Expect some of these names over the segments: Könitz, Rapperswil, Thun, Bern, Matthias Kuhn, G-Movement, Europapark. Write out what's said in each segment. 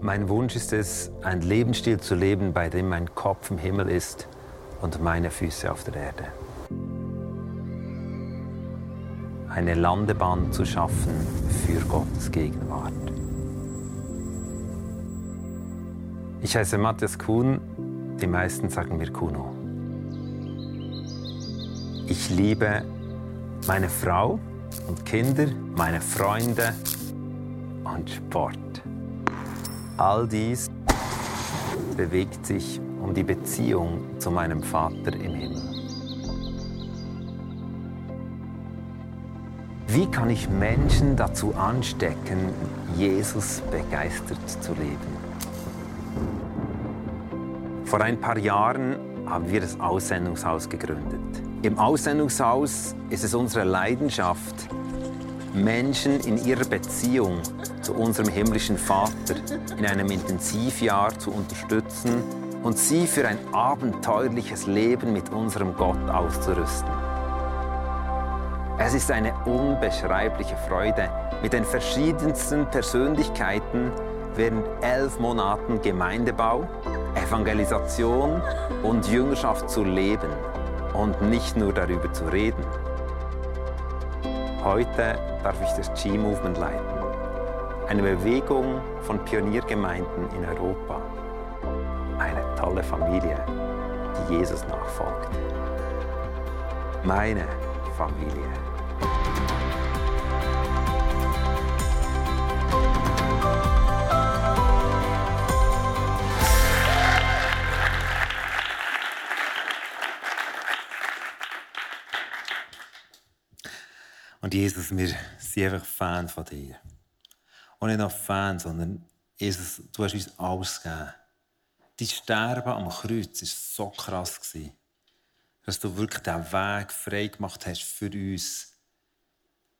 Mein Wunsch ist es, einen Lebensstil zu leben, bei dem mein Kopf im Himmel ist und meine Füße auf der Erde. Eine Landebahn zu schaffen für Gottes Gegenwart. Ich heiße Matthias Kuhn, die meisten sagen mir Kuno. Ich liebe meine Frau und Kinder, meine Freunde und Sport. All dies bewegt sich um die Beziehung zu meinem Vater im Himmel. Wie kann ich Menschen dazu anstecken, Jesus begeistert zu leben? Vor ein paar Jahren haben wir das Aussendungshaus gegründet. Im Aussendungshaus ist es unsere Leidenschaft, Menschen in ihrer Beziehung zu unserem himmlischen Vater in einem Intensivjahr zu unterstützen und sie für ein abenteuerliches Leben mit unserem Gott auszurüsten. Es ist eine unbeschreibliche Freude, mit den verschiedensten Persönlichkeiten während 11 Monaten Gemeindebau, Evangelisation und Jüngerschaft zu leben und nicht nur darüber zu reden. Heute darf ich das G-Movement leiten, eine Bewegung von Pioniergemeinden in Europa. Eine tolle Familie, die Jesus nachfolgt. Meine Familie. Und Jesus, wir sind einfach Fan von dir. Und nicht nur Fan, sondern Jesus, du hast uns alles gegeben. Dein Sterben am Kreuz war so krass, dass du wirklich diesen Weg frei gemacht hast für uns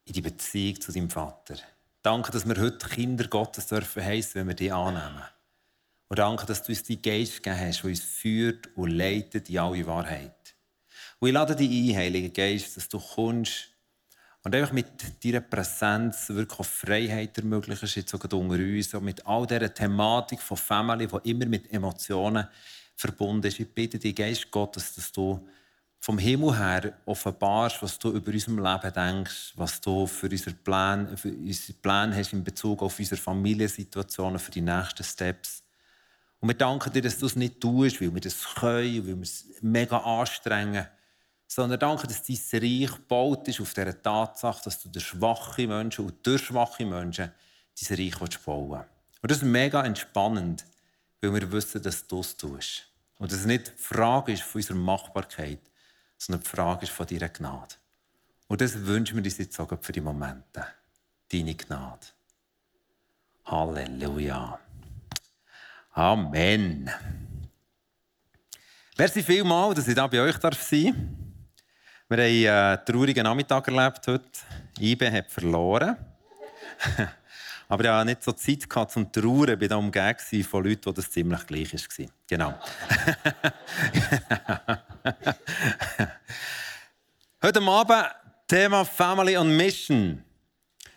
in die Beziehung zu deinem Vater. Danke, dass wir heute Kinder Gottes dürfen heissen, wenn wir dich annehmen. Und danke, dass du uns deinen Geist gegeben hast, der uns führt und leitet in alle Wahrheit. Und ich lade dich ein, Heiliger Geist, dass du kommst, und einfach mit deiner Präsenz wirklich auch Freiheit ermöglicht, jetzt sogar unter uns. Und mit all dieser Thematik von Family, die immer mit Emotionen verbunden ist. Ich bitte dich, Geist Gottes, dass du vom Himmel her offenbarst, was du über unser Leben denkst, was du für unseren Plan hast in Bezug auf unsere Familiensituationen, für die nächsten Steps. Und wir danken dir, dass du es nicht tust, weil wir das können, weil wir es mega anstrengen. Sondern danke, dass dein Reich gebaut ist auf dieser Tatsache, dass du den schwachen Menschen und durch schwache Menschen dein Reich bauen willst. Und das ist mega entspannend, weil wir wissen, dass du es tust. Und dass es nicht die Frage ist von unserer Machbarkeit, sondern die Frage ist von deiner Gnade. Und das wünschen wir uns jetzt auch für die Momente. Deine Gnade. Halleluja. Amen. Merci vielmals, dass ich hier bei euch sein darf. Wir haben einen traurigen Nachmittag erlebt heute. Ibe hat verloren. Aber ich hatte nicht so Zeit zum Trauern. Ich war umgeben von Leuten, die das ziemlich gleich waren. Genau. Heute Abend Thema Family und Mission.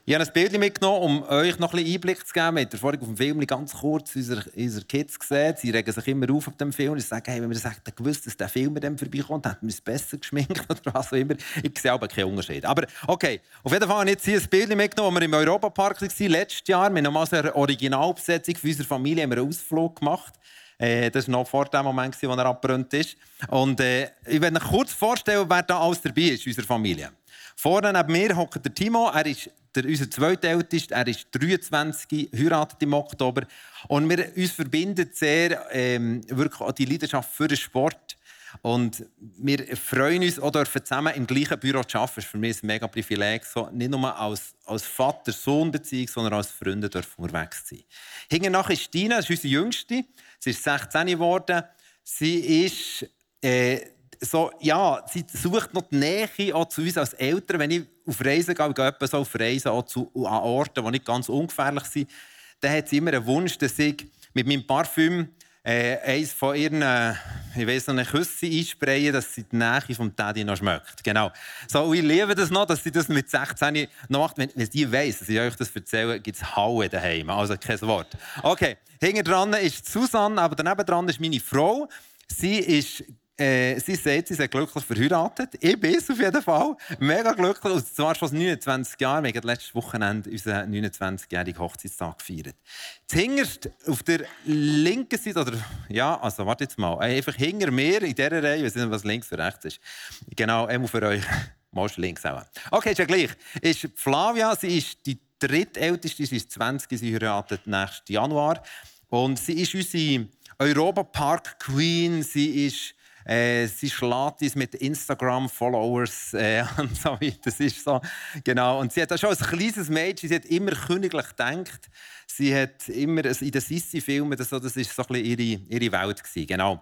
Ich habe ein Bild mitgenommen, um euch noch ein bisschen Einblick zu geben. Wir haben vorhin auf dem Film ganz kurz unsere Kids gesehen. Sie regen sich immer auf dem Film und sagen, hey, wenn wir das hätten gewusst, dass der Film mit dem vorbeikommt, hätten wir es besser geschminkt oder was auch immer. Ich sehe aber keinen Unterschied. Aber okay, auf jeden Fall habe ich jetzt hier ein Bild mitgenommen, wo wir im Europapark waren. Letztes Jahr, wir haben nochmals eine Originalbesetzung für unsere Familie, haben wir einen Ausflug gemacht. Das war noch vor dem Moment, wo er abgebrannt ist. Und ich werde euch kurz vorstellen, wer da alles dabei ist in unserer Familie. Vorne neben mir hockt der Timo, er ist unser Zweitältester, er ist 23, heiratet im Oktober. Und uns verbindet sehr wirklich die Leidenschaft für den Sport. Und wir freuen uns auch, dürfen zusammen im gleichen Büro zu arbeiten. Für mich ist es ein mega Privileg, so nicht nur als Vater-Sohn-Beziehung, sondern als Freunde dürfen unterwegs sein. Hingernach ist Dina, das ist unsere Jüngste. Sie ist 16 geworden. Sie ist... sie sucht noch die Nähe auch zu uns als Eltern. Wenn ich auf Reisen gehe, an Orten, die nicht ganz ungefährlich sind, dann hat sie immer einen Wunsch, dass ich mit meinem Parfüm eines von ihren Küsse einsprayen, dass sie die Nähe vom Teddy noch schmeckt. Genau. So, und ich liebe das noch, dass sie das mit 16 noch macht. Wenn sie weiss, dass ich euch das erzähle, gibt es Hauen daheim. Also kein Wort. Okay, hinten dran ist Susanne, aber daneben dran ist meine Frau. Sie sagt, sie sind glücklich verheiratet. Ich bin es auf jeden Fall. Mega glücklich. Und zwar schon 29 Jahre. Wir haben letztes Wochenende unseren 29-jährigen Hochzeitstag gefeiert. Hinterst auf der linken Seite, einfach hinter mir in dieser Reihe, wir sind was links und rechts ist. Genau, einmal für euch. Mal links auch. Okay, ist ja gleich. Ist Flavia, sie ist die drittälteste, sie ist 20, sie heiratet nächsten Januar. Und sie ist unsere Europapark-Queen. Sie schlägt uns mit Instagram-Followers und so weiter. Das ist so. Genau. Und sie hat auch schon als kleines Mädchen, sie hat immer königlich gedacht. Sie hat immer in den Sissi-Filmen, das war so ein bisschen ihre Welt gewesen. Genau.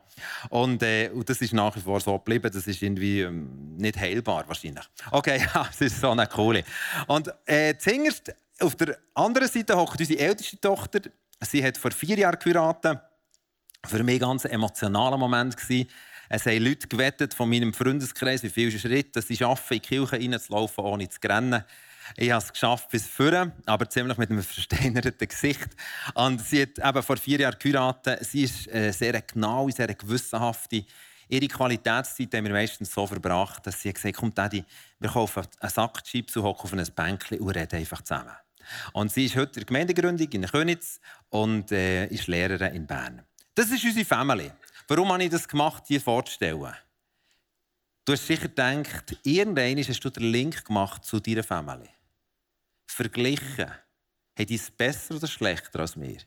Und das ist nach wie vor so geblieben. Das ist irgendwie nicht heilbar wahrscheinlich. Okay, das ist so eine Coole. Und zuerst auf der anderen Seite hockt unsere älteste Tochter. Sie hat vor 4 Jahren geheiratet. Für mich ein ganz emotionaler Moment gewesen. Es haben Leute gewettet von meinem Freundeskreis, wie viele Schritte sie schaffen, in die Kirche reinzulaufen, ohne zu rennen. Ich habe es geschafft bis vorne, aber ziemlich mit einem versteinerten Gesicht. Und sie hat eben vor 4 Jahren geheiratet. Sie ist sehr genau, sehr gewissenhafte. Ihre Qualitätszeit haben wir meistens so verbracht, dass sie gesagt hat, komm Daddy, wir kaufen einen Sack Chips und hocken auf ein Bänkchen und reden einfach zusammen. Und sie ist heute in der Gemeindegründung in Könitz und ist Lehrerin in Bern. Das ist unsere Family. Warum habe ich das gemacht, dir vorzustellen? Du hast sicher gedacht, irgendwann hast du den Link gemacht zu deiner Family. Verglichen. Hat es besser oder schlechter als mir?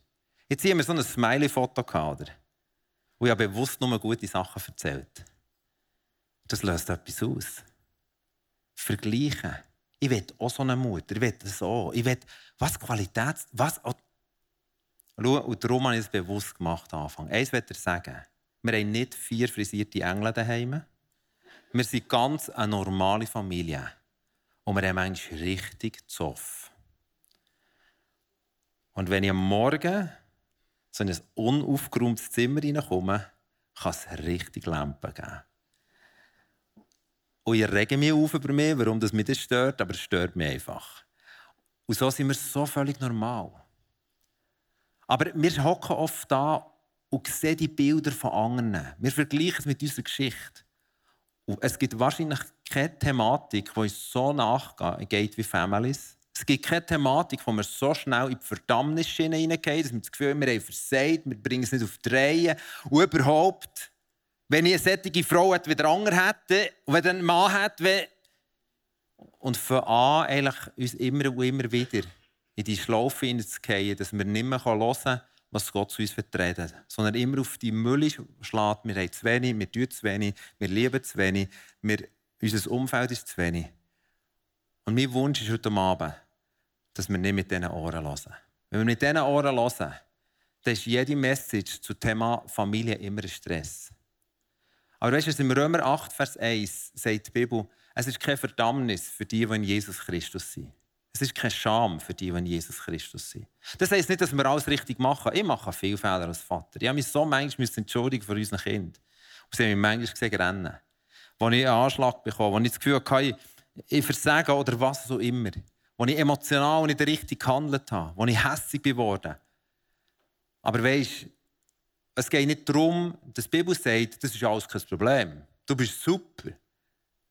Jetzt haben wir so ein Smiley-Foto gehabt. Und ich habe bewusst nur gute Sachen erzählt. Das löst etwas aus. Vergleichen. Ich will auch so eine Mutter. Ich will das auch. Ich will, was Qualität... Was Und darum habe ich es bewusst gemacht am Anfang. Eins möchte ich sagen. Wir haben nicht 4 frisierte Engel daheim. Wir sind ganz eine normale Familie. Und wir haben manchmal richtig Zoff. Und wenn ich am Morgen so in ein unaufgeräumtes Zimmer reinkomme, kann es richtig Lampen geben. Und ich rege mich auf über mich, warum das mich das stört, aber es stört mich einfach. Und so sind wir so völlig normal. Aber wir hocken oft da und sehen die Bilder von anderen. Wir vergleichen es mit unserer Geschichte. Und es gibt wahrscheinlich keine Thematik, die uns so nachgeht wie Families. Es gibt keine Thematik, wo wir so schnell in die Verdammnisschiene hineingehen, dass wir das Gefühl haben, wir haben versagt, wir bringen es nicht auf die Reihe. Und überhaupt, wenn ich eine solche Frau hätte, wie der andere hätte, und wenn ein Mann hätte, und von an eigentlich uns immer und immer wieder in die Schlaufe hineinzugehen, dass wir nicht mehr hören können, was Gott zu uns vertreten, sondern immer auf die Mülle schlägt. Wir haben zu wenig, wir tun zu wenig, wir lieben zu wenig, unser Umfeld ist zu wenig. Und mein Wunsch ist heute Abend, dass wir nicht mit diesen Ohren hören. Wenn wir mit diesen Ohren hören, dann ist jede Message zum Thema Familie immer ein Stress. Aber weißt du, im Römer 8, Vers 1 sagt die Bibel, es ist keine Verdammnis für die, die in Jesus Christus sind. Es ist keine Scham für die, die in Jesus Christus sind. Das heisst nicht, dass wir alles richtig machen. Ich mache viele Fehler als Vater. Ich habe mich so manchmal entschuldigen für unsere Kinder. Und sie haben mich manchmal gesehen rennen. Als ich einen Anschlag bekomme, als ich das Gefühl hatte, ich versage oder was auch immer. Als ich emotional nicht richtig gehandelt habe. Als ich hässig geworden bin. Aber weisst du, es geht nicht darum, dass die Bibel sagt, das ist alles kein Problem. Du bist super.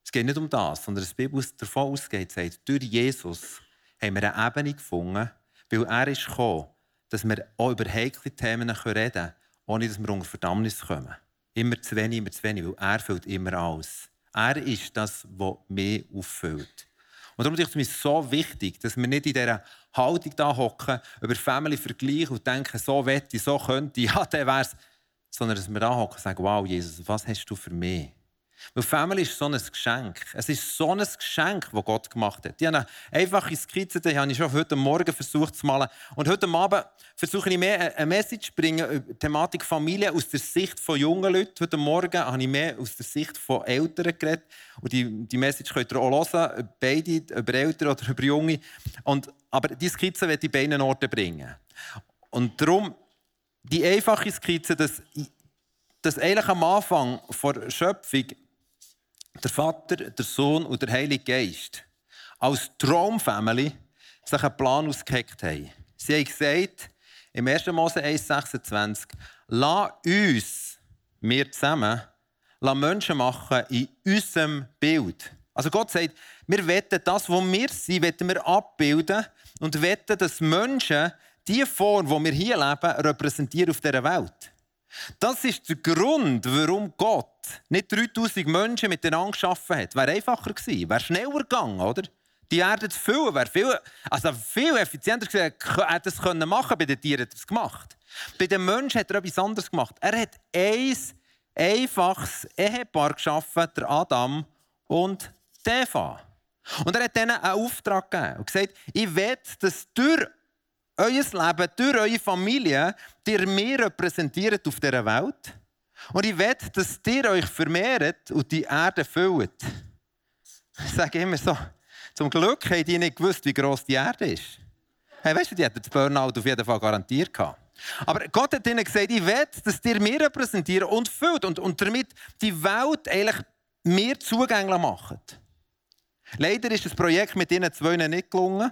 Es geht nicht um das, sondern dass die Bibel davon ausgeht, sagt, durch Jesus haben wir eine Ebene gefunden, weil er ist gekommen, dass wir auch über heikle Themen reden können, ohne dass wir unter Verdammnis kommen. Immer zu wenig, weil er füllt immer alles. Er ist das, was mich auffüllt. Und darum ist es mir so wichtig, dass wir nicht in dieser Haltung da hocken, über Family vergleichen und denken, so wette, so könnte, ja, dann wäre es. sondern dass wir da hocken und sagen, wow, Jesus, was hast du für mich? Weil Family ist so ein Geschenk. Es ist so ein Geschenk, das Gott gemacht hat. Ich habe eine einfache Skizze, die habe ich schon heute Morgen versucht zu malen. Und heute Abend versuche ich mehr eine Message zu bringen über die Thematik Familie aus der Sicht von jungen Leuten. Heute Morgen habe ich mehr aus der Sicht von Eltern geredet. Und die Message könnt ihr auch hören, beide, über Eltern oder über Junge. Aber diese Skizze werde ich bei beiden Orten bringen. Und darum die einfache Skizze, dass eigentlich am Anfang der Schöpfung der Vater, der Sohn und der Heilige Geist als Traumfamily sich einen Plan ausgeheckt haben. Sie haben gesagt, im 1. Mose 1,26, «Lass uns, wir zusammen, Menschen machen in unserem Bild.» Also Gott sagt, wir wollen das, was wir sind, wollen wir abbilden und wollen, dass Menschen die Form, die wir hier leben, repräsentieren auf dieser Welt. Das ist der Grund, warum Gott nicht 3000 Menschen miteinander geschaffen hat. Wäre einfacher gewesen, wäre schneller gegangen, oder? Die Erde zu füllen, wäre viel effizienter gewesen. Er hätte es machen können, bei den Tieren hat er es gemacht. Bei den Menschen hat er etwas anderes gemacht. Er hat ein einfaches Ehepaar geschaffen, der Adam und die Eva. Und er hat ihnen einen Auftrag gegeben und gesagt, ich will, dass durch euer Leben, durch eure Familie, die ihr mir repräsentiert auf dieser Welt. Und ich will, dass ihr euch vermehrt und die Erde füllt. Ich sage immer so, zum Glück haben die nicht gewusst, wie gross die Erde ist. Hey, weißt du, die hatten das Burnout auf jeden Fall garantiert gehabt. Aber Gott hat ihnen gesagt, ich will, dass ihr mir repräsentiert und füllt und damit die Welt eigentlich mehr zugänglich macht. Leider ist das Projekt mit ihnen zwei nicht gelungen.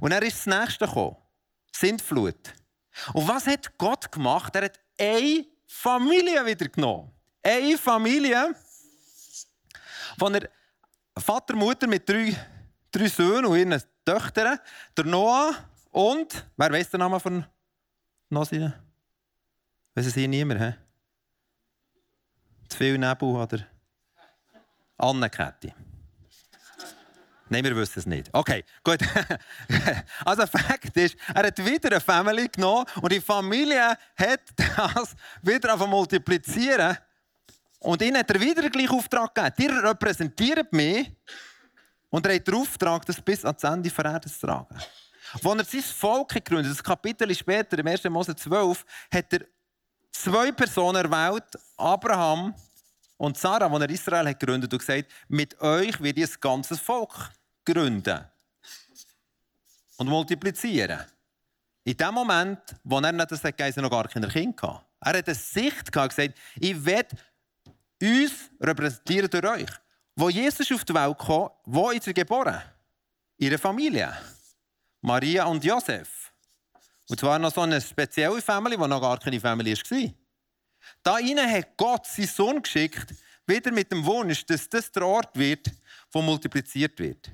Und dann ist das Nächste gekommen. Sintflut. Und was hat Gott gemacht? Er hat eine Familie wieder genommen. Eine Familie, von der Vater, Mutter mit drei Söhnen und ihren Töchtern, der Noah und, wer weiss den Namen von Noah? Weiss es hier niemand? He? Zu viel Nebel oder? Anne-Käthi. Nein, wir wissen es nicht. Okay, gut. Also, Fakt ist, er hat wieder eine Family genommen und die Familie hat das wieder auf multiplizieren. Und ihnen hat er wieder den gleichen Auftrag gegeben. Ihr repräsentiert mich und er hat den Auftrag, das bis ans Ende der Erde zu tragen. Als er sein Volk gegründet hat, das Kapitel später, im 1. Mose 12, hat er zwei Personen erwählt, Abraham und Sarah, als er Israel hat gegründet hat, und gesagt, mit euch werde ich ein ganzes Volk gründen und multiplizieren. In dem Moment, wo er nicht das hat, noch gar keine Kinder hatte. Er hat eine Sicht gehabt, gesagt, ich will uns repräsentieren durch euch. Wo Jesus auf die Welt kam, wo ist er geboren? Ihre Familie. Maria und Josef. Und zwar noch so eine spezielle Familie, die noch gar keine Familie war. Da hinein hat Gott seinen Sohn geschickt, wieder mit dem Wunsch, dass das der Ort wird, wo multipliziert wird.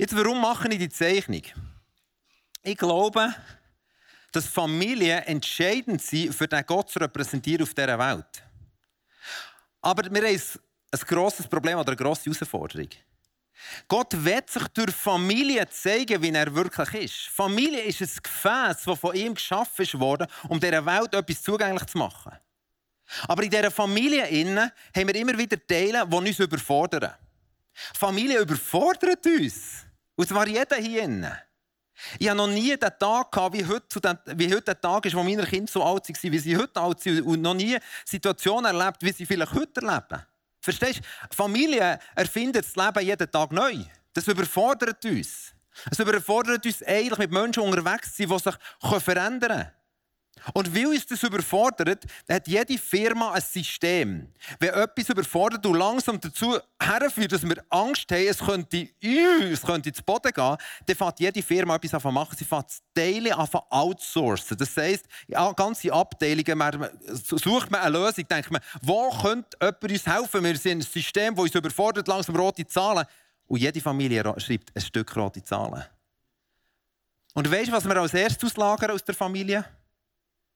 Jetzt, warum mache ich die Zeichnung? Ich glaube, dass Familien entscheidend sind, für den Gott zu repräsentieren auf dieser Welt. Aber wir haben ein grosses Problem oder eine grosse Herausforderung. Gott will sich durch Familie zeigen, wie er wirklich ist. Familie ist ein Gefäß, das von ihm geschaffen wurde, um dieser Welt etwas zugänglich zu machen. Aber in dieser Familie haben wir immer wieder Teile, die uns überfordern. Familie überfordert uns. Und zwar jeder hier innen. Ich habe noch nie den Tag gehabt, wie heute der Tag ist, wo meine Kinder so alt waren, wie sie heute alt sind, und noch nie Situationen erlebt, wie sie vielleicht heute erleben. Verstehst du? Familie erfindet das Leben jeden Tag neu. Das überfordert uns. Es überfordert uns eigentlich, mit Menschen unterwegs zu sein, die sich verändern können. Und weil uns das überfordert, hat jede Firma ein System. Wenn etwas überfordert und langsam dazu herführt, dass wir Angst haben, es könnte zu Boden gehen, dann fängt jede Firma etwas an zu machen. Sie fängt Teile an zu outsourcen. Das heisst, ganze Abteilungen, man sucht man eine Lösung, denkt man, wo könnte jemand uns helfen? Wir sind ein System, das uns überfordert, langsam rote Zahlen. Und jede Familie schreibt ein Stück rote Zahlen. Und weisst du, was wir als erstes auslagern aus der Familie?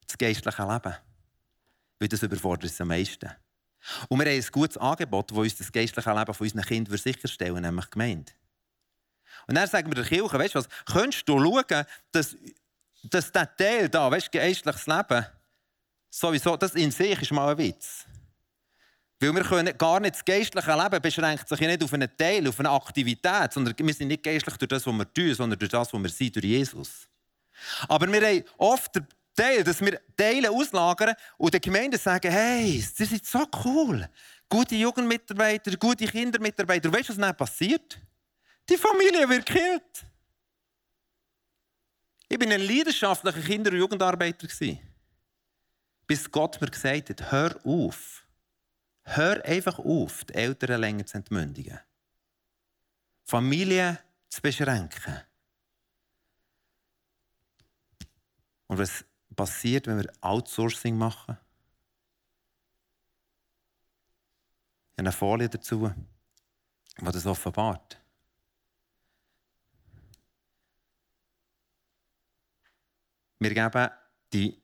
Das geistliche Leben. Weil das überfordert uns am meisten. Und wir haben ein gutes Angebot, das uns das geistliche Leben von unseren Kindern sicherstellen würde, nämlich die Gemeinde. Und dann sagen wir der Kirche, weißt du was, könntest du schauen, dass dieser Teil da, weißt du, geistliches Leben, Sowieso, das in sich ist mal ein Witz. Weil wir können gar nicht, das geistliche Leben beschränkt sich ja nicht auf einen Teil, auf eine Aktivität, sondern wir sind nicht geistlich durch das, was wir tun, sondern durch das, was wir sind, durch Jesus. Aber wir haben oft den Teil, dass wir Teile auslagern und den Gemeinden sagen, hey, ihr seid so cool. Gute Jugendmitarbeiter, gute Kindermitarbeiter. Weißt du, was dann passiert? Die Familie wird gekillt. Ich war ein leidenschaftlicher Kinder- und Jugendarbeiter. Bis Gott mir gesagt hat, hör auf. Hör einfach auf, die Eltern länger zu entmündigen. Familie zu beschränken. Und was passiert, wenn wir Outsourcing machen? Ich habe eine Folie dazu, die das offenbart. Wir geben die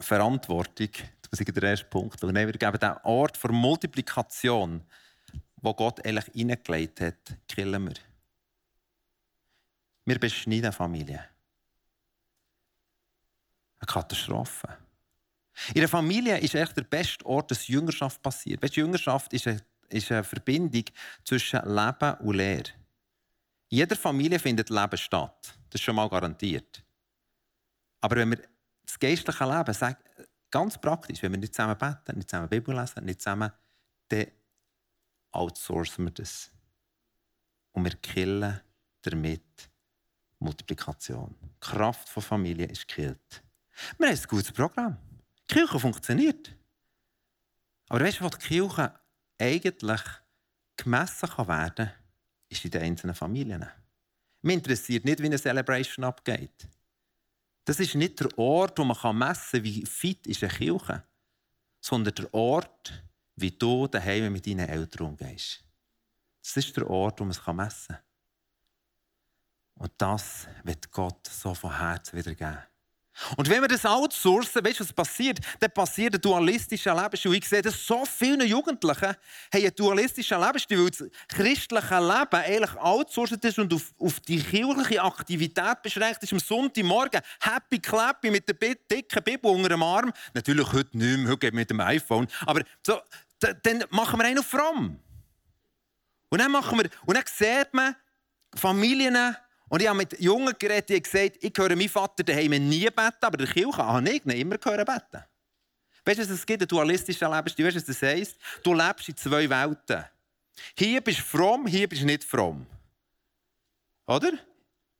Verantwortung, das muss ich der erste Punkt, wir geben den Ort für Multiplikation, wo Gott eigentlich hineingelegt hat, killen wir. Wir beschneiden Familien. Eine Katastrophe. In der Familie ist echt der beste Ort, dass Jüngerschaft passiert. Weißt, Jüngerschaft ist eine Verbindung zwischen Leben und Lehre. In jeder Familie findet Leben statt. Das ist schon mal garantiert. Aber wenn wir das geistliche Leben sagen, ganz praktisch, wenn wir nicht zusammen beten, nicht zusammen Bibel lesen, nicht zusammen, dann outsourcen wir das. Und wir killen damit Multiplikation. Die Kraft von Familie ist gekillt. Wir haben ein gutes Programm. Die Kirche funktioniert. Aber weißt du, wo die Kirche eigentlich gemessen werden kann, ist in den einzelnen Familien. Mich interessiert nicht, wie eine Celebration abgeht. Das ist nicht der Ort, wo man messen kann, wie fit eine Kirche ist, sondern der Ort, wie du daheim mit deinen Eltern umgehst. Das ist der Ort, wo man es messen kann. Und das wird Gott so von Herzen wiedergeben. Und wenn wir das outsourcen, weißt du, was passiert? Dann passiert ein dualistischer Lebensstil. Ich sehe, dass so viele Jugendliche haben einen dualistischen Lebensstil, weil das christliche Leben eigentlich outsourced ist und auf die kirchliche Aktivität beschränkt ist. Am Sonntagmorgen happy clappy mit der dicken Bibel unter dem Arm. Natürlich heute nicht mehr, heute geht mit dem iPhone. Aber so, dann machen wir einen auf fromm. Und dann sieht man Familien. Und ich habe mit Jungen geredet, die gesagt, ich höre meinen Vater daheim nie beten, aber der Kirche habe ich nicht immer gehört beten. Weißt du, es gibt einen dualistischen Lebensstil. Weißt du, was das heisst? Du lebst in zwei Welten. Hier bist du fromm, hier bist du nicht fromm. Oder?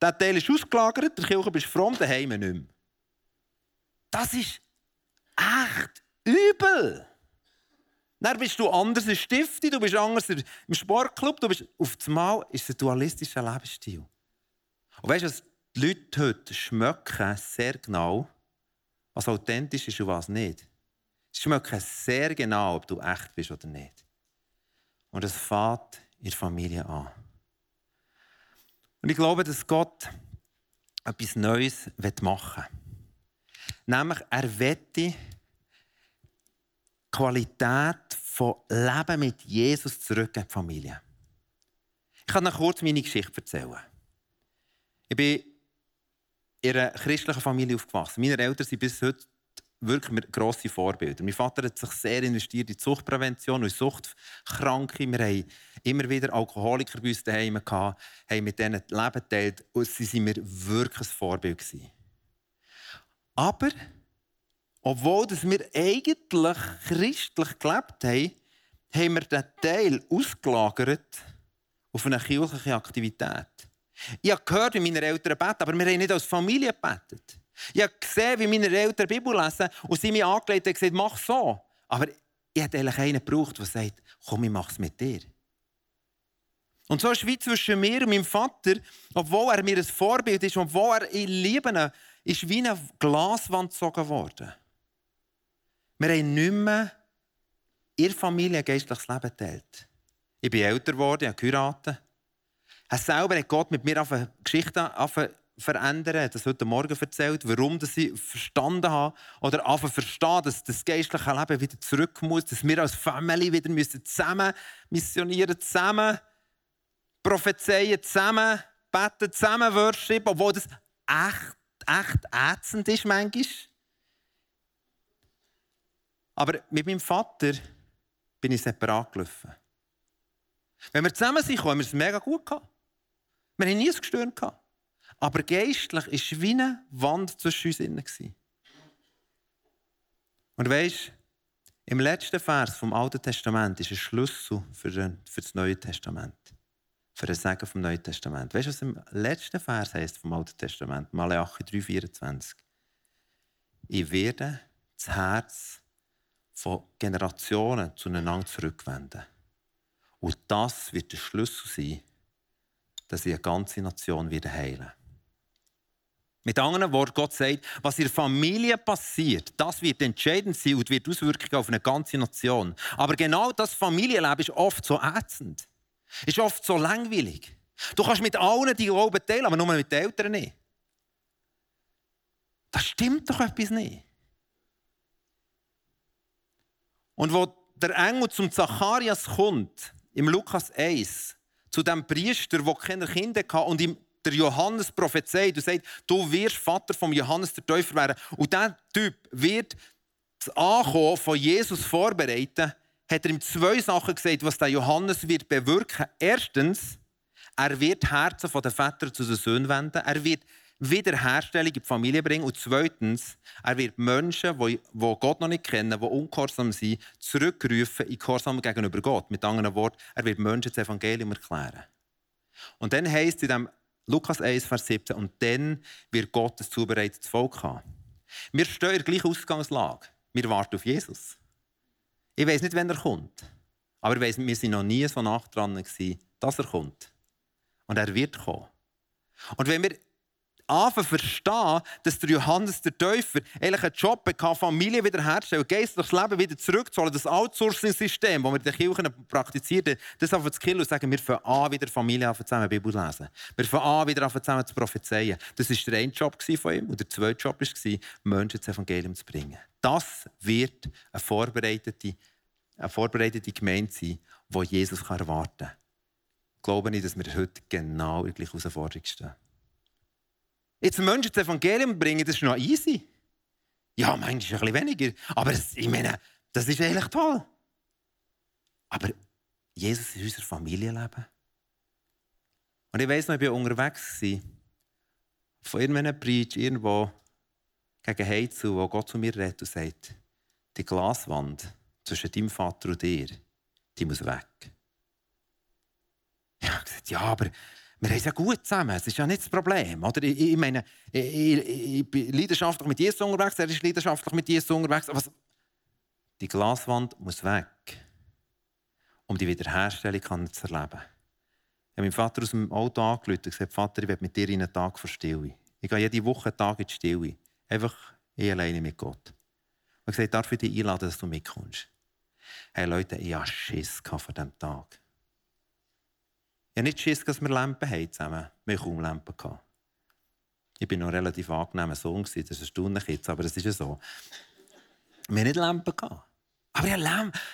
Der Teil ist ausgelagert, der Kirche bist fromm, daheim nicht mehr. Das ist echt übel. Dann bist du anders in Stiftung, du bist anders im Sportclub. Auf einmal ist es ein dualistischer Lebensstil. Und weißt du, dass die Leute heute schmecken sehr genau, was authentisch ist und was nicht. Sie schmecken sehr genau, ob du echt bist oder nicht. Und es fängt in der Familie an. Und ich glaube, dass Gott etwas Neues machen will. Nämlich, er will die Qualität von Leben mit Jesus zurück in die Familie. Ich kann noch kurz meine Geschichte erzählen. Ich bin in einer christlichen Familie aufgewachsen. Meine Eltern sind bis heute wirklich grosse Vorbilder. Mein Vater hat sich sehr investiert in die Suchtprävention und Suchtkranke. Wir hatten immer wieder Alkoholiker bei uns zu Hause, haben mit denen das Leben geteilt und sie waren mir wirklich ein Vorbild. Aber obwohl wir eigentlich christlich gelebt haben, haben wir diesen Teil ausgelagert auf eine kirchliche Aktivität. Ich habe gehört, wie meine Eltern beten, aber wir haben nicht als Familie gebetet. Ich habe gesehen, wie meine Eltern Bibel lesen und sie mich angelegt haben und gesagt, mach so. Aber ich hätte eigentlich einen gebraucht, der sagt, komm, ich mache es mit dir. Und so ist es wie zwischen mir und meinem Vater, obwohl er mir ein Vorbild ist, obwohl er in Liebe ist, wie eine Glaswand gezogen worden. Wir haben nicht mehr in der Familie ein geistliches Leben geteilt. Ich bin älter geworden, ich habe geheiratet. Er selber hat Gott mit mir eine Geschichte verändert, er hat das heute Morgen erzählt, warum ich verstanden habe oder verstehen, dass das geistliche Leben wieder zurück muss, dass wir als Family wieder zusammen missionieren, zusammen prophezeien, zusammen beten, zusammen worshipen, obwohl das echt ätzend ist manchmal. Aber mit meinem Vater bin ich separat gelaufen. Wenn wir zusammen sind, haben wir es mega gut gehabt. Wir haben nie ein Gestöhn gehabt. Aber geistlich war wie eine Wand zwischen uns innen. Und weisst, im letzten Vers vom Alten Testament ist ein Schlüssel für das Neue Testament. Für den Segen vom Neuen Testament. Weisst du, was im letzten Vers heisst vom Alten Testament? Malachi 3,24. Ich werde das Herz von Generationen zueinander zurückwenden. Und das wird der Schlüssel sein, dass ich eine ganze Nation wieder heilen. Mit anderen Worten, Gott sagt, was in der Familie passiert, das wird entscheidend sein und wird Auswirkungen auf eine ganze Nation. Aber genau das Familienleben ist oft so ätzend, ist oft so langweilig. Du kannst mit allen die Glauben teilen, aber nur mit den Eltern nicht. Da stimmt doch etwas nicht. Und wo der Engel zum Zacharias kommt, im Lukas 1, zu dem Priester, der keine Kinder hatte, und ihm der Johannes prophezeit und sagt, du wirst Vater von Johannes der Täufer werden. Und dieser Typ wird das Ankommen von Jesus vorbereiten, hat er ihm 2 Sachen gesagt, was der Johannes wird bewirken. Erstens, er wird die Herzen der Väter zu den Söhnen wenden. Er wird Wiederherstellung in die Familie bringen. Und zweitens, er wird Menschen, die Gott noch nicht kennen, die ungehorsam sind, zurückrufen in Gehorsam gegenüber Gott. Mit anderen Worten, er wird Menschen das Evangelium erklären. Und dann heisst es in dem Lukas 1, Vers 17, und dann wird Gott ein zubereitetes Volk haben. Wir stehen in der gleichen Ausgangslage. Wir warten auf Jesus. Ich weiss nicht, wann er kommt. Aber ich weiss, wir waren noch nie so nah dran, dass er kommt. Und er wird kommen. Und wenn wir anfangen zu verstehen, dass der Johannes der Täufer eigentlich einen Job hatte, Familie wiederherzustellen, geistliches Leben wieder zurückzuholen, das Outsourcing-System, das wir in den Kirchen praktizieren, das auf das Kilo und sagen, wir fangen an, wieder Familie zusammen die Bibel zu lesen. Wir fangen an, wieder zusammen zu prophezeien. Das war der eine Job von ihm. Und der zweite Job war, Menschen das Evangelium zu bringen. Das wird eine vorbereitete Gemeinde sein, die Jesus erwarten kann. Ich glaube nicht, dass wir heute genau in der gleichen Herausforderung stehen. Jetzt Menschen das Evangelium bringen, das ist noch easy. Ja, manchmal ist es ein bisschen weniger. Aber ich meine, das ist eigentlich toll. Aber Jesus ist unser Familienleben. Und ich weiss noch, ich war unterwegs. Von irgendeinem Preach irgendwo gegen Heizu, wo Gott zu mir redet und sagt, die Glaswand zwischen deinem Vater und dir, die muss weg. Ich habe gesagt, ja, aber wir haben es ja gut zusammen, es ist ja nicht das Problem. Oder? Ich meine, ich bin leidenschaftlich mit Jesus unterwegs, er ist leidenschaftlich mit Jesus unterwegs. Aber die Glaswand muss weg, um die Wiederherstellung zu erleben. Ich habe meinen Vater aus dem Auto angerufen und gesagt, Vater, ich will mit dir in einen Tag von Stille. Ich gehe jede Woche einen Tag in die Stille. Einfach ich alleine mit Gott. Und ich habe gesagt, darf ich dich einladen, dass du mitkommst? Hey Leute, ich hatte Schiss von diesem Tag. Ich habe nicht Schiss, dass wir Lampen haben zusammen. Wir hatten kaum Lampen. Ich war noch ein relativ angenehmer Sohn. Das ist ein Stundenkitz, aber das ist ja so. Wir hatten nicht Lampen. Aber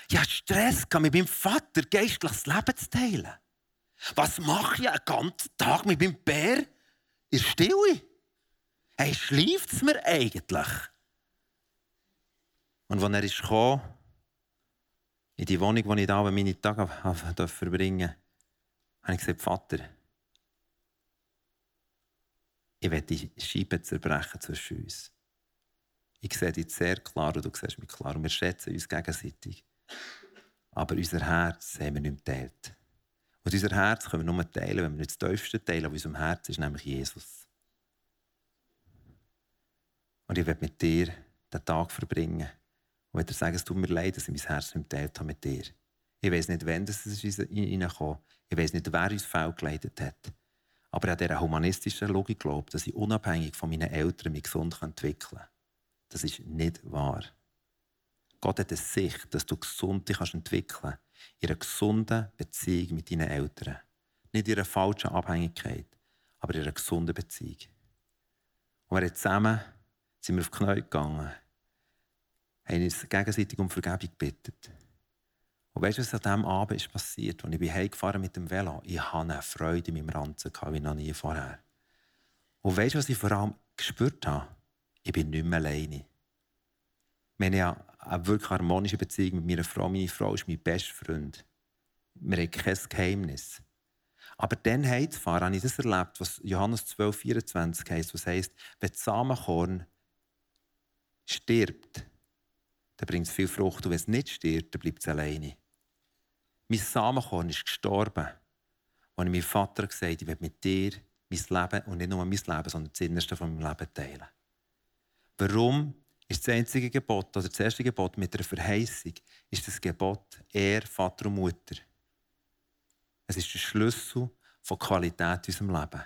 ich hatte Stress, mit meinem Vater geistliches Leben zu teilen. Was mache ich einen ganzen Tag mit meinem Bär in Stille? Hey, schläft es mir eigentlich? Und als er kam, in die Wohnung, wo ich da meine Tage verbringen durfte, habe ich gesagt, Vater, ich will die Scheibe zerbrechen zwischen uns. Ich sehe dich sehr klar und du siehst mich klar. Und wir schätzen uns gegenseitig. Aber unser Herz haben wir nicht geteilt. Und unser Herz können wir nur teilen, wenn wir nicht das Tiefste teilen, aber unserem Herz ist nämlich Jesus. Und ich will mit dir den Tag verbringen. Und ich will dir sagen, es tut mir leid, dass ich mein Herz nicht geteilt habe mit dir. Ich weiss nicht, wann es hineinkam. Ich weiss nicht, wer uns fehl geleitet hat. Aber ich habe dieser humanistischen Logik geglaubt, dass ich unabhängig von meinen Eltern mich gesund entwickeln kann. Das ist nicht wahr. Gott hat eine Sicht, dass du gesund dich entwickeln kannst. In einer gesunden Beziehung mit deinen Eltern. Nicht in einer falschen Abhängigkeit, aber in einer gesunden Beziehung. Und wir zusammen sind wir auf die Knie gegangen, haben uns gegenseitig um Vergebung gebeten. Und weißt du, was an diesem Abend ist passiert? Als ich heimgefahren mit dem Velo, ich hatte eine Freude in meinem Ranzen, wie noch nie vorher. Und weißt du, was ich vor allem gespürt habe? Ich bin nicht mehr alleine. Ich habe eine wirklich harmonische Beziehung mit meiner Frau. Meine Frau ist mein bester Freund. Wir haben kein Geheimnis. Aber dann habe ich das erlebt, was Johannes 12,24 heisst, was heisst, wenn das Samenkorn stirbt, dann bringt es viel Frucht. Und wenn es nicht stirbt, dann bleibt es alleine. Mein Samenkorn ist gestorben. Als ich meinem Vater gesagt habe, ich will mit dir mein Leben, und nicht nur mein Leben, sondern das Innerste von meinem Leben teilen. Warum ist das einzige Gebot, oder das erste Gebot mit einer Verheißung, ist das Gebot Ehr, Vater und Mutter. Es ist der Schlüssel von Qualität in unserem Leben.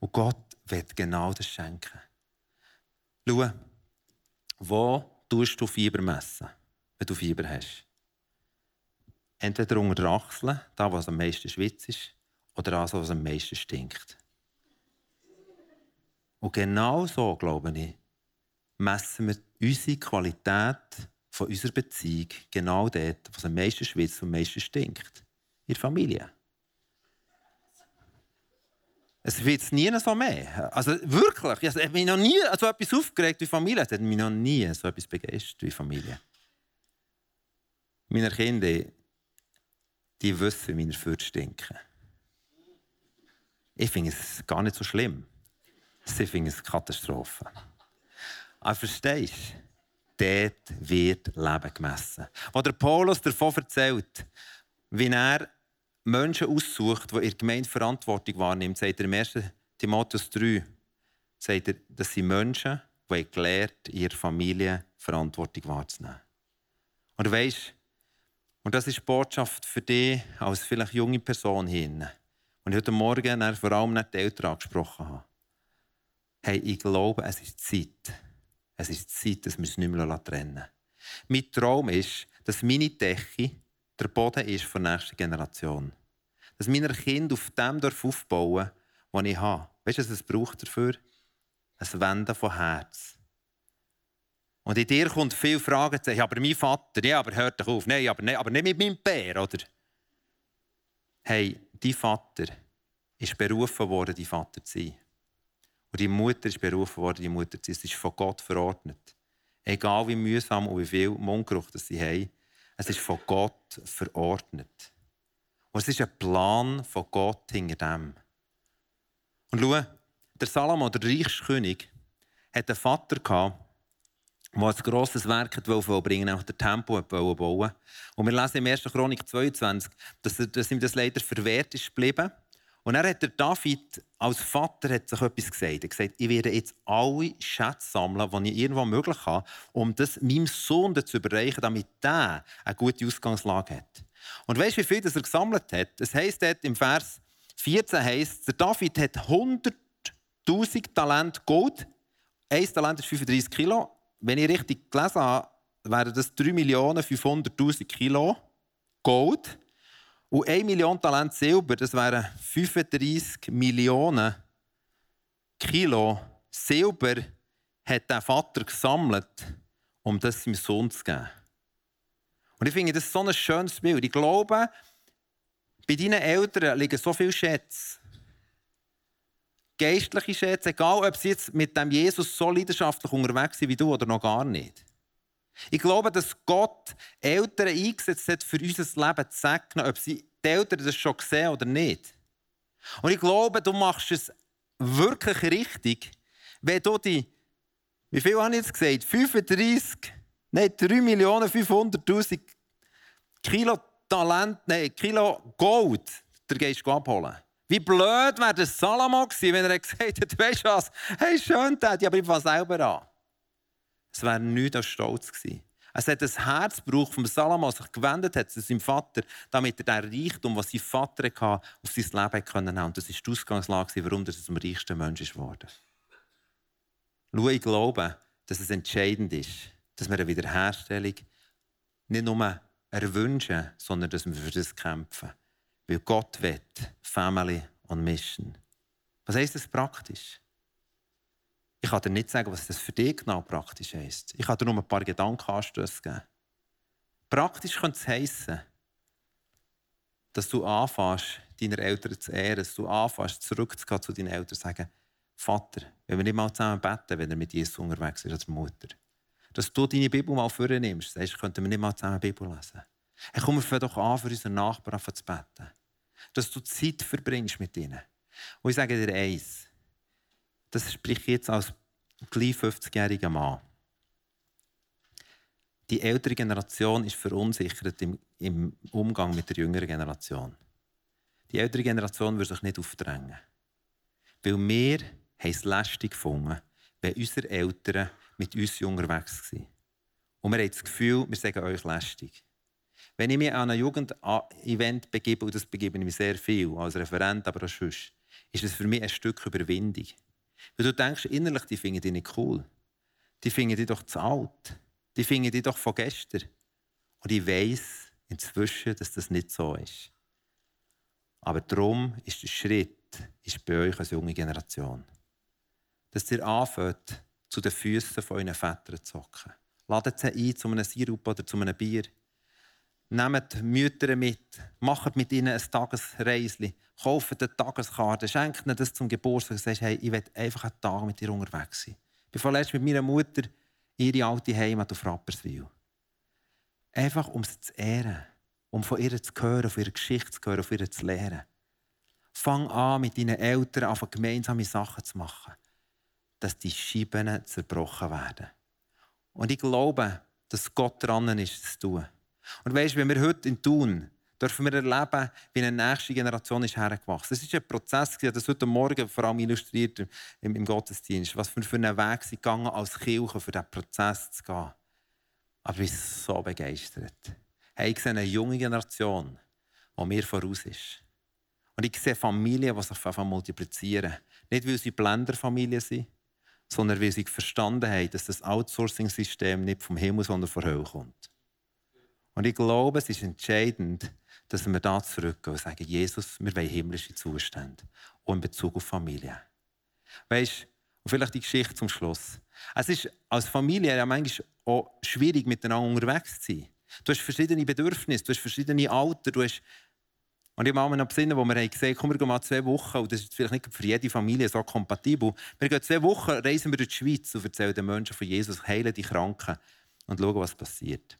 Und Gott wird genau das schenken. Schau, wo tust du Fieber messen, wenn du Fieber hast? Entweder unter der Achsel, da was am meisten schwitzt ist, oder das, was am meisten stinkt. Und genau so, glaube ich, messen wir unsere Qualität von unserer Beziehung genau dort, was am meisten schwitzt und am meisten stinkt. In der Familie. Es schwitzt nie so mehr. Also wirklich, es hat mich noch nie so etwas aufgeregt wie Familie. Es hat mich noch nie so etwas begeistert wie Familie. Meine Kinder, die wissen, wie meine Füße stinken. Ich finde es gar nicht so schlimm. Sie finden es eine Katastrophe. Aber verstehst du, dort wird Leben gemessen. Wo der Paulus davon erzählt, wie er Menschen aussucht, die in der Gemeinde Verantwortung wahrnehmen, sagt er im 1. Timotheus 3, sagt er, das sind Menschen, die gelernt haben, in ihrer Familie Verantwortung wahrzunehmen. Und weisst, und das ist die Botschaft für dich als vielleicht junge Person hin. Und heute Morgen vor allem nicht die Eltern angesprochen habe. Hey, ich glaube, es ist Zeit. Es ist Zeit, dass wir es nicht mehr trennen lassen. Mein Traum ist, dass meine Decke der Boden ist für die nächste Generation. Dass meine Kinder auf dem aufbauen dürfen, was ich habe. Weißt du, was es braucht dafür? Ein Wenden von Herz. Und in dir kommt viele Fragen zu sagen, aber mein Vater, ja, aber hört doch auf. Nein, aber nicht mit meinem Bär, oder? Hey, dein Vater ist berufen worden, dein Vater zu sein. Und die Mutter ist berufen worden, die Mutter zu sein. Es ist von Gott verordnet. Egal wie mühsam und wie viel Mundgeruch sie haben, es ist von Gott verordnet. Und es ist ein Plan von Gott hinter dem. Und schau, der Salomo, der reichste König, hatte einen Vater gehabt, der ein grosses Werk vollbringen wollte, auch den Tempel bauen. Und wir lesen im 1. Chronik 22, dass ihm das leider verwehrt ist geblieben. Und dann hat der David als Vater hat sich etwas gesagt. Er hat gesagt, ich werde jetzt alle Schätze sammeln, die ich irgendwo möglich habe, um das meinem Sohn zu überreichen, damit der eine gute Ausgangslage hat. Und weißt du, wie viel das er gesammelt hat? Es heisst dort im Vers 14, heisst, der David hat 100'000 Talente Gold. Ein Talent ist 35 Kilo. Wenn ich richtig gelesen habe, wären das 3.500.000 Kilo Gold. Und 1 Million Talent Silber, das wären 35 Millionen Kilo Silber, hat der Vater gesammelt, um das seinem Sohn zu geben. Und ich finde das so ein schönes Bild. Ich glaube, bei deinen Eltern liegen so viele Schätze. Geistliche Schätze, egal ob sie jetzt mit dem Jesus so leidenschaftlich unterwegs sind wie du oder noch gar nicht. Ich glaube, dass Gott Eltern eingesetzt hat, für unser Leben zu segnen, ob sie die Eltern das schon sehen oder nicht. Und ich glaube, du machst es wirklich richtig, wenn du die, wie viel habe ich jetzt gesagt, 3.500.000 Kilo Talent, nein, Kilo Gold, der gehst du abholen. Wie blöd wäre der Salomo gewesen, wenn er gesagt hätte, weisst du was, hey, schön, Daddy, aber ich fange selber an. Es wäre nichts als stolz gewesen. Es hat ein Herz gebraucht, vom Salomo sich gewendet hat zu seinem Vater, damit er den Reichtum, was sein Vater hatte, auf sein Leben können haben. Das war die Ausgangslage, warum er zum reichsten Menschen geworden ist. Schau, ich glaube, dass es entscheidend ist, dass wir eine Wiederherstellung nicht nur erwünschen, sondern dass wir für das kämpfen. Weil Gott will Family und Mission. Was heisst das praktisch? Ich kann dir nicht sagen, was das für dich genau praktisch heisst. Ich kann dir nur ein paar Gedankenanstöße geben. Praktisch könnte es heissen, dass du anfängst, deine Eltern zu ehren, dass du anfängst, zurückzugehen zu deinen Eltern und zu sagen, Vater, wenn wir nicht mal zusammen beten, wenn er mit Jesus unterwegs ist als Mutter, dass du deine Bibel mal vornimmst. Sagst, könnten wir nicht mal zusammen die Bibel lesen? Hey, komm, wir fangen doch an, für unseren Nachbarn zu beten. Dass du Zeit verbringst mit ihnen. Und ich sage dir eins. Das spreche ich jetzt als gleich 50-jähriger Mann. Die ältere Generation ist verunsichert im Umgang mit der jüngeren Generation. Die ältere Generation würde sich nicht aufdrängen. Weil wir haben es lästig gefunden, wenn unsere Eltern mit uns jung unterwegs waren. Und wir haben das Gefühl, wir sagen euch lästig. Wenn ich mich an ein Jugendevent begebe, und das begebe ich mir sehr viel, als Referent, aber auch sonst, ist das für mich ein Stück Überwindung. Weil du denkst innerlich, die finden dich nicht cool. Die finden dich doch zu alt. Die finden dich doch von gestern. Und ich weiss inzwischen, dass das nicht so ist. Aber darum ist der Schritt ist bei euch als junge Generation. Dass ihr anfängt, zu den Füßen von euren Vätern zu hocken. Ladet sie ein zu einem Sirup oder zu einem Bier. Nehmt Mütter mit, macht mit ihnen ein Tagesreisli, kauft eine Tageskarte, schenkt ihnen das zum Geburtstag und sagt, hey, ich will einfach einen Tag mit dir unterwegs sein. Ich bin vorletzt mit meiner Mutter in ihre alte Heimat auf Rapperswil. Einfach, um sie zu ehren, um von ihr zu hören, von ihrer Geschichte zu hören, von ihr zu lernen. Fang an, mit deinen Eltern an, gemeinsame Sachen zu machen, dass die Scheiben zerbrochen werden. Und ich glaube, dass Gott dran ist, das zu tun. Und weisst, wenn wir heute in Thun, dürfen wir erleben, wie eine nächste Generation ist hergewachsen. Das war ein Prozess, das heute Morgen vor allem illustriert im Gottesdienst, was für einen Weg sie gegangen als Kirche, für diesen Prozess zu gehen. Aber ich bin so begeistert. Hey, ich sehe eine junge Generation, die mir voraus ist. Und ich sehe Familien, die sich einfach multiplizieren. Nicht, weil sie Blenderfamilien sind, sondern weil sie verstanden haben, dass das Outsourcing-System nicht vom Himmel, sondern von der Hölle kommt. Und ich glaube, es ist entscheidend, dass wir da zurückgehen und sagen, Jesus, wir wollen himmlische Zustände. Und in Bezug auf Familie. Weißt du, und vielleicht die Geschichte zum Schluss. Es ist als Familie ja manchmal auch schwierig, miteinander unterwegs zu sein. Du hast verschiedene Bedürfnisse, du hast verschiedene Alter, du hast... Und ich habe mir noch besinnen, wo wir gesagt haben, komm, wir gehen mal 2 Wochen, und das ist vielleicht nicht für jede Familie so kompatibel, wir gehen 2 Wochen, reisen wir durch die Schweiz und erzählen den Menschen von Jesus, heilen die Kranken und schauen, was passiert.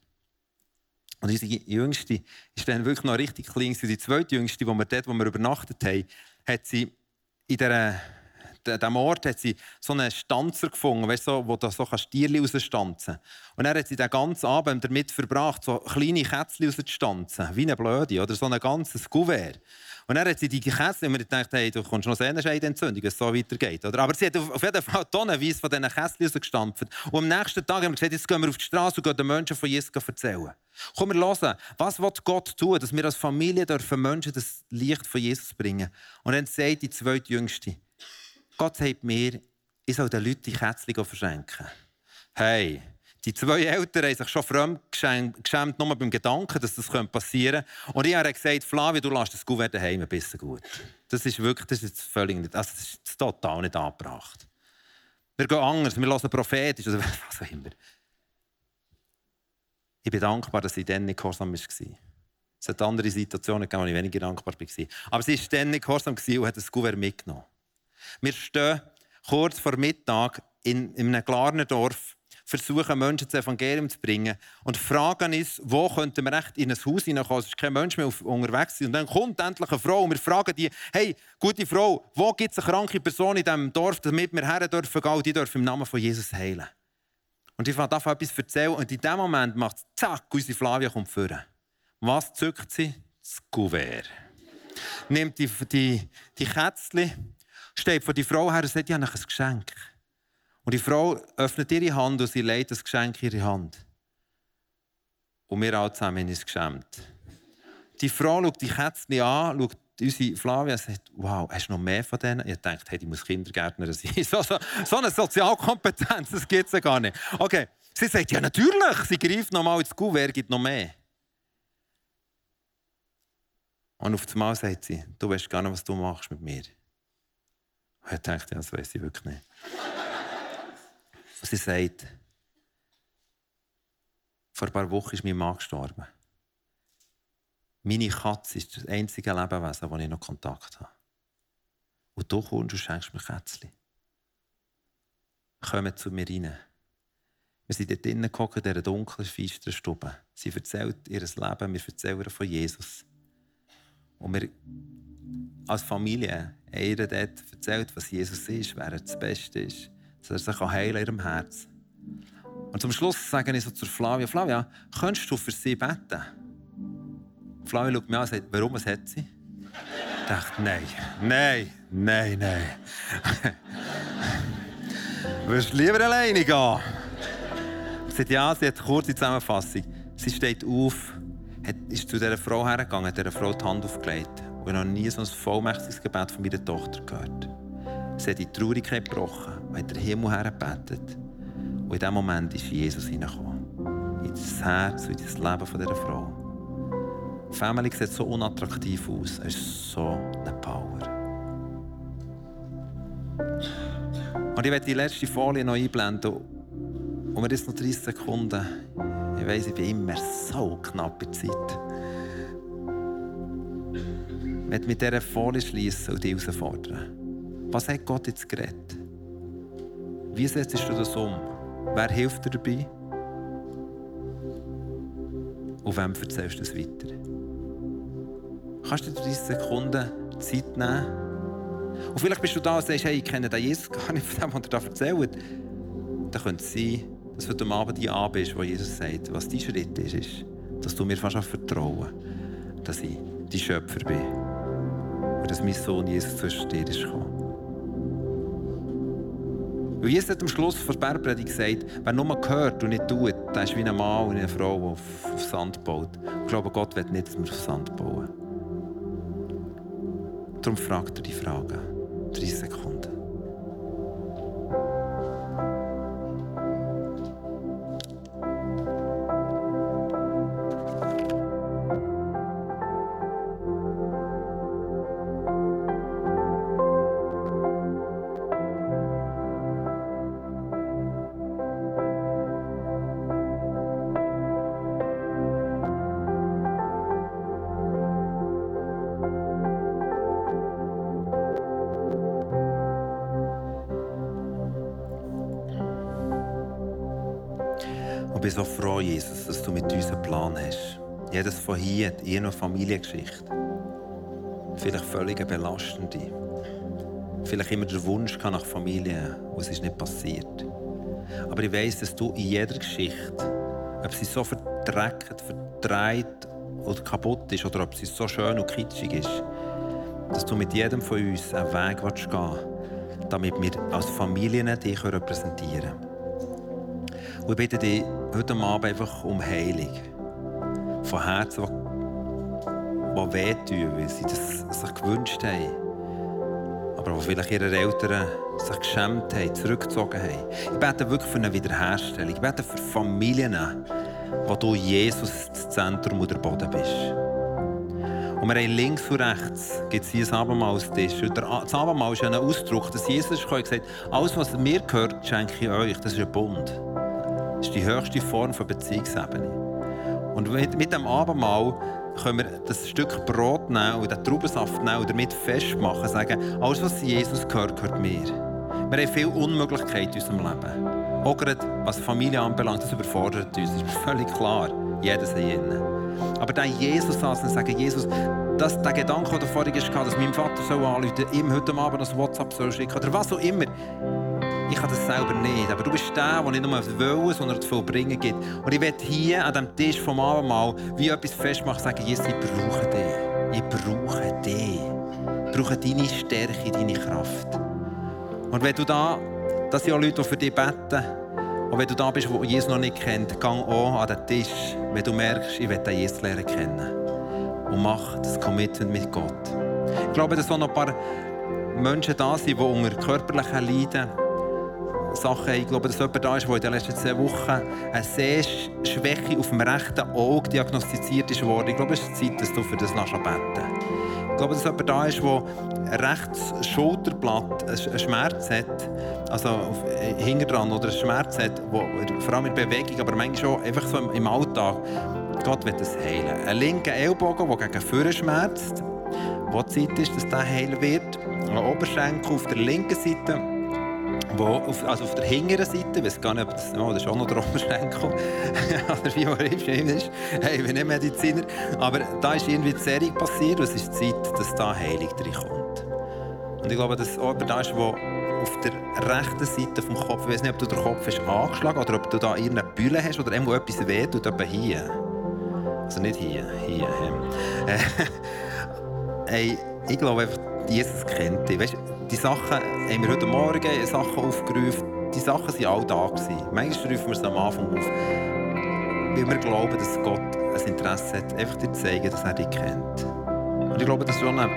Und unsere Jüngste ist dann wirklich noch richtig klein. Die zweitjüngste, wo wir übernachtet haben, hat sie in diesem Ort hat sie so einen Stanzer gefunden, weißt, so, wo du so Tierchen rausstanzen kannst. Und dann hat sie den ganzen Abend damit verbracht, so kleine Kätzchen rauszustanzen, wie eine Blöde, oder so ein ganzes Kuvert. Und dann hat sie die Kätzchen, und wir dachten, hey, du kommst noch Sehnenscheidentzündung, wenn es so weitergeht. Oder? Aber sie hat auf jeden Fall tonnenweise von diesen Kätzchen rausgestampft. Und am nächsten Tag haben wir gesagt, jetzt gehen wir auf die Straße und gehen den Menschen von Jesus erzählen. Komm, wir hören, was will Gott tun, dass wir als Familie dürfen Menschen das Licht von Jesus bringen. Und dann sagt die zweitjüngste, Gott sagt mir, ich soll den Leuten die Kätzchen verschenken. Hey, die 2 Eltern haben sich schon fremd geschämt, nur beim Gedanken, dass das passieren könnte. Und ich habe gesagt, Flavio, du lässt das Gouverneur daheim ein bisschen gut. Das ist wirklich, das ist völlig nicht, also das ist total nicht angebracht. Wir gehen anders, wir hören prophetisch, also was auch immer. Ich bin dankbar, dass ich dann nicht gehorsam war. Es hat andere Situationen gegeben, wo ich weniger dankbar war. Aber sie war dann nicht gehorsam und hat das Gouverneur mitgenommen. Wir stehen kurz vor Mittag in einem kleinen Dorf, versuchen Menschen zum Evangelium zu bringen und fragen uns, wo könnten wir echt in ein Haus hineinkommen, es ist kein Mensch mehr unterwegs. Und dann kommt endlich eine Frau und wir fragen die, hey, gute Frau, wo gibt es eine kranke Person in diesem Dorf, damit wir her dürfen gehen und die dürfen im Namen von Jesus heilen. Und ich darf etwas erzählen und in diesem Moment macht es zack, unsere Flavia kommt vorne. Was zückt sie? Das Kuvert. Nimmt die Kätzchen, steht vor die Frau her und sagt, ich habe ein Geschenk. Und die Frau öffnet ihre Hand und sie legt das Geschenk in ihre Hand. Und wir alle zusammen haben uns geschämt. Die Frau schaut die Kätzchen an, schaut unsere Flavia und sagt, wow, hast du noch mehr von denen? Ich dachte, hey, ich muss Kindergärtner sein. So eine Sozialkompetenz, das gibt es ja gar nicht. Okay, sie sagt, ja natürlich, sie greift noch mal ins Kuvert, gibt noch mehr. Und auf einmal sagt sie, du weißt gar nicht, was du machst mit mir. Und ich dachte, ja, das weiss ich wirklich nicht. Und sie sagt, vor ein paar Wochen ist mein Mann gestorben. Meine Katze ist das einzige Lebewesen, mit dem ich noch Kontakt habe. Und du kommst und schenkst mir Kätzchen. Kommen zu mir rein. Wir sind dort drinnen gehockt, in dieser dunklen, feisteren Stube. Sie erzählt ihr Leben, wir erzählen von Jesus. Und wir als Familie haben ihr dort erzählt, was Jesus ist, wer er das Beste ist, dass er sich heilen in ihrem Herzen. Und zum Schluss sage ich so zu Flavia: Flavia, könntest du für sie beten? Flavia schaut mich an und sagt: Warum, was hat sie? Ich dachte, nein. Du wirst lieber alleine gehen. Sie sagt, ja, sie hat eine kurze Zusammenfassung. Sie steht auf, ist zu dieser Frau hergegangen, hat dieser Frau die Hand aufgelegt. Und ich habe noch nie so ein vollmächtiges Gebet von meiner Tochter gehört. Sie hat die Traurigkeit gebrochen und hat den Himmel hergebetet. Und in diesem Moment ist Jesus hineingekommen. In das Herz und in das Leben dieser Frau. Die Family sieht so unattraktiv aus. Es ist so eine Power. Und ich werde die letzte Folie noch einblenden. Und wir sind noch 30 Sekunden. Ich weiss, ich bin immer so knapp in der Zeit. Ich werde mit dieser Folie schließen und dich herausfordern. Was hat Gott jetzt geredet? Wie setzt du das um? Wer hilft dir dabei? Und wem erzählst du es weiter? Kannst du dir 30 Sekunden Zeit nehmen? Und vielleicht bist du da und sagst, hey, ich kenne den Jesus gar nicht von dem, was er da erzählt. Dann könnte es sein, dass du am Abend hier an bist, wo Jesus sagt, was dein Schritt ist, dass du mir fast vertrauen kannst, dass ich dein Schöpfer bin und dass mein Sohn Jesus zwischen dir ist gekommen. Und Jesus hat am Schluss vor der Bergpredigt gesagt, wer nur hört und nicht tut, der ist wie ein Mann und eine Frau, die auf Sand baut. Ich glaube, Gott will nicht, dass wir auf Sand bauen. Darum fragt er die Fragen. 30 Sekunden. Ich bin so froh, Jesus, dass du mit uns einen Plan hast. Jedes von hier hat irgendeine Familiengeschichte. Vielleicht völlig eine belastende. Vielleicht immer der Wunsch nach Familie, und es ist nicht passiert. Aber ich weiss, dass du in jeder Geschichte, ob sie so verdreckt, verdreht oder kaputt ist, oder ob sie so schön und kitschig ist, dass du mit jedem von uns einen Weg gehen willst, damit wir als Familien dich repräsentieren können. Und ich bitte dich heute Abend einfach um Heilung. Von Herzen, die wehtun, weil sie das sich gewünscht haben. Aber die vielleicht ihre Eltern sich geschämt haben, zurückgezogen haben. Ich bete wirklich für eine Wiederherstellung. Ich bete für Familien, wo du Jesus das Zentrum und der Boden bist. Und wir haben links und rechts gibt es hier ein Abendmahlstisch. Das Abendmahl ist ein Ausdruck, dass Jesus gesagt hat, alles, was mir gehört, schenke ich euch. Das ist ein Bund. Das ist die höchste Form von Beziehungsebene. Und mit dem Abendmahl können wir das Stück Brot nehmen und den Traubensaft nehmen und damit festmachen und sagen, alles, was Jesus gehört, gehört mir. Wir haben viele Unmöglichkeiten in unserem Leben. Auch gerade, was Familie anbelangt, das überfordert uns. Das ist völlig klar. Jedes hat jeden. Aber dann Jesus anzunehmen und sagen, Jesus, der Gedanke, den du vorhin hattest, dass mein Vater so anrufen, ihm heute Abend noch WhatsApp schicken oder was auch immer. Ich kann das selber nicht, aber du bist der nicht nur das Wollen, sondern das Vollbringen gibt. Und ich werde hier an diesem Tisch vom Abendmahl wie etwas festmachen und sagen, Jesus, ich brauche dich. Ich brauche dich. Ich brauche deine Stärke, deine Kraft. Und wenn du da, das sind auch Leute, die für dich beten, und wenn du da bist, die Jesus noch nicht kennt, geh auch an den Tisch, wenn du merkst, ich will den Jesus lernen kennen. Und mach das Commitment mit Gott. Ich glaube, dass auch noch ein paar Menschen da sind, die unter körperlichen Leiden Sachen. Ich glaube, dass jemand da ist, der in den letzten 2 Wochen eine sehr Schwäche auf dem rechten Auge diagnostiziert wurde. Ich glaube, es ist Zeit, dass du für das beten lässt. Ich glaube, dass jemand da ist, der rechts Schulterblatt einen Schmerz hat, also hinten dran, oder einen Schmerz hat, vor allem in Bewegung, aber manchmal auch einfach so im Alltag. Gott will das heilen. Ein linker Ellbogen, der gegen vorne schmerzt, wo die Zeit ist, dass der heilen wird. Ein Oberschenkel auf der linken Seite. auf der hinteren Seite, ich weiss gar nicht, ob das, oh, das ist auch noch der Oberschenkel oder wie man ist, hey, ich bin nicht Mediziner, aber da ist irgendwie die Zerrung passiert und es ist Zeit, dass da Heilung reinkommt. Und ich glaube, dass jemand da ist, wo auf der rechten Seite vom Kopf, ich weiss nicht, ob du den Kopf hast angeschlagen oder ob du da irgendeine Bülle hast oder irgendwo etwas wehtut, aber hier. Also nicht hier. Hey, ich glaube einfach, Jesus kennt dich. Weißt, die Sachen haben wir heute Morgen Sachen aufgerufen. Die Sachen waren alle da. Manchmal rufen wir es am Anfang auf, weil wir glauben, dass Gott ein Interesse hat, einfach dir zu zeigen, dass er dich kennt. Und ich glaube, dass so eine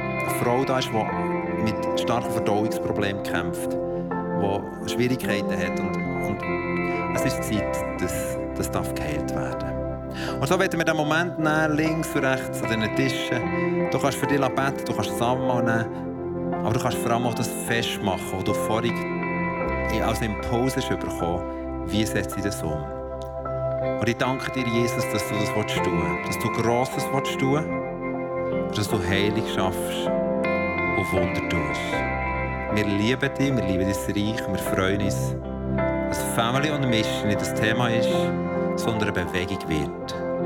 Frau da ist, die mit starken Verdauungsproblemen kämpft, die Schwierigkeiten hat. Und es ist Zeit, dass das geheilt werden darf. Und so werden wir den Moment nehmen, links und rechts an diesen Tischen. Du kannst für dich beten, du kannst das Abendmahl nehmen, aber du kannst vor allem auch das Fest machen, wo du vorhin als Impuls bekommen hast, wie setzt du das um. Und ich danke dir, Jesus, dass du das tun willst, dass du Grosses tun willst und dass du Heilung schaffst und Wunder tust. Wir lieben dich, wir lieben dein Reich, wir freuen uns, dass Family und Mission nicht das Thema ist, sondern eine Bewegung wird.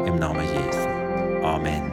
Im Namen Jesu. Amen.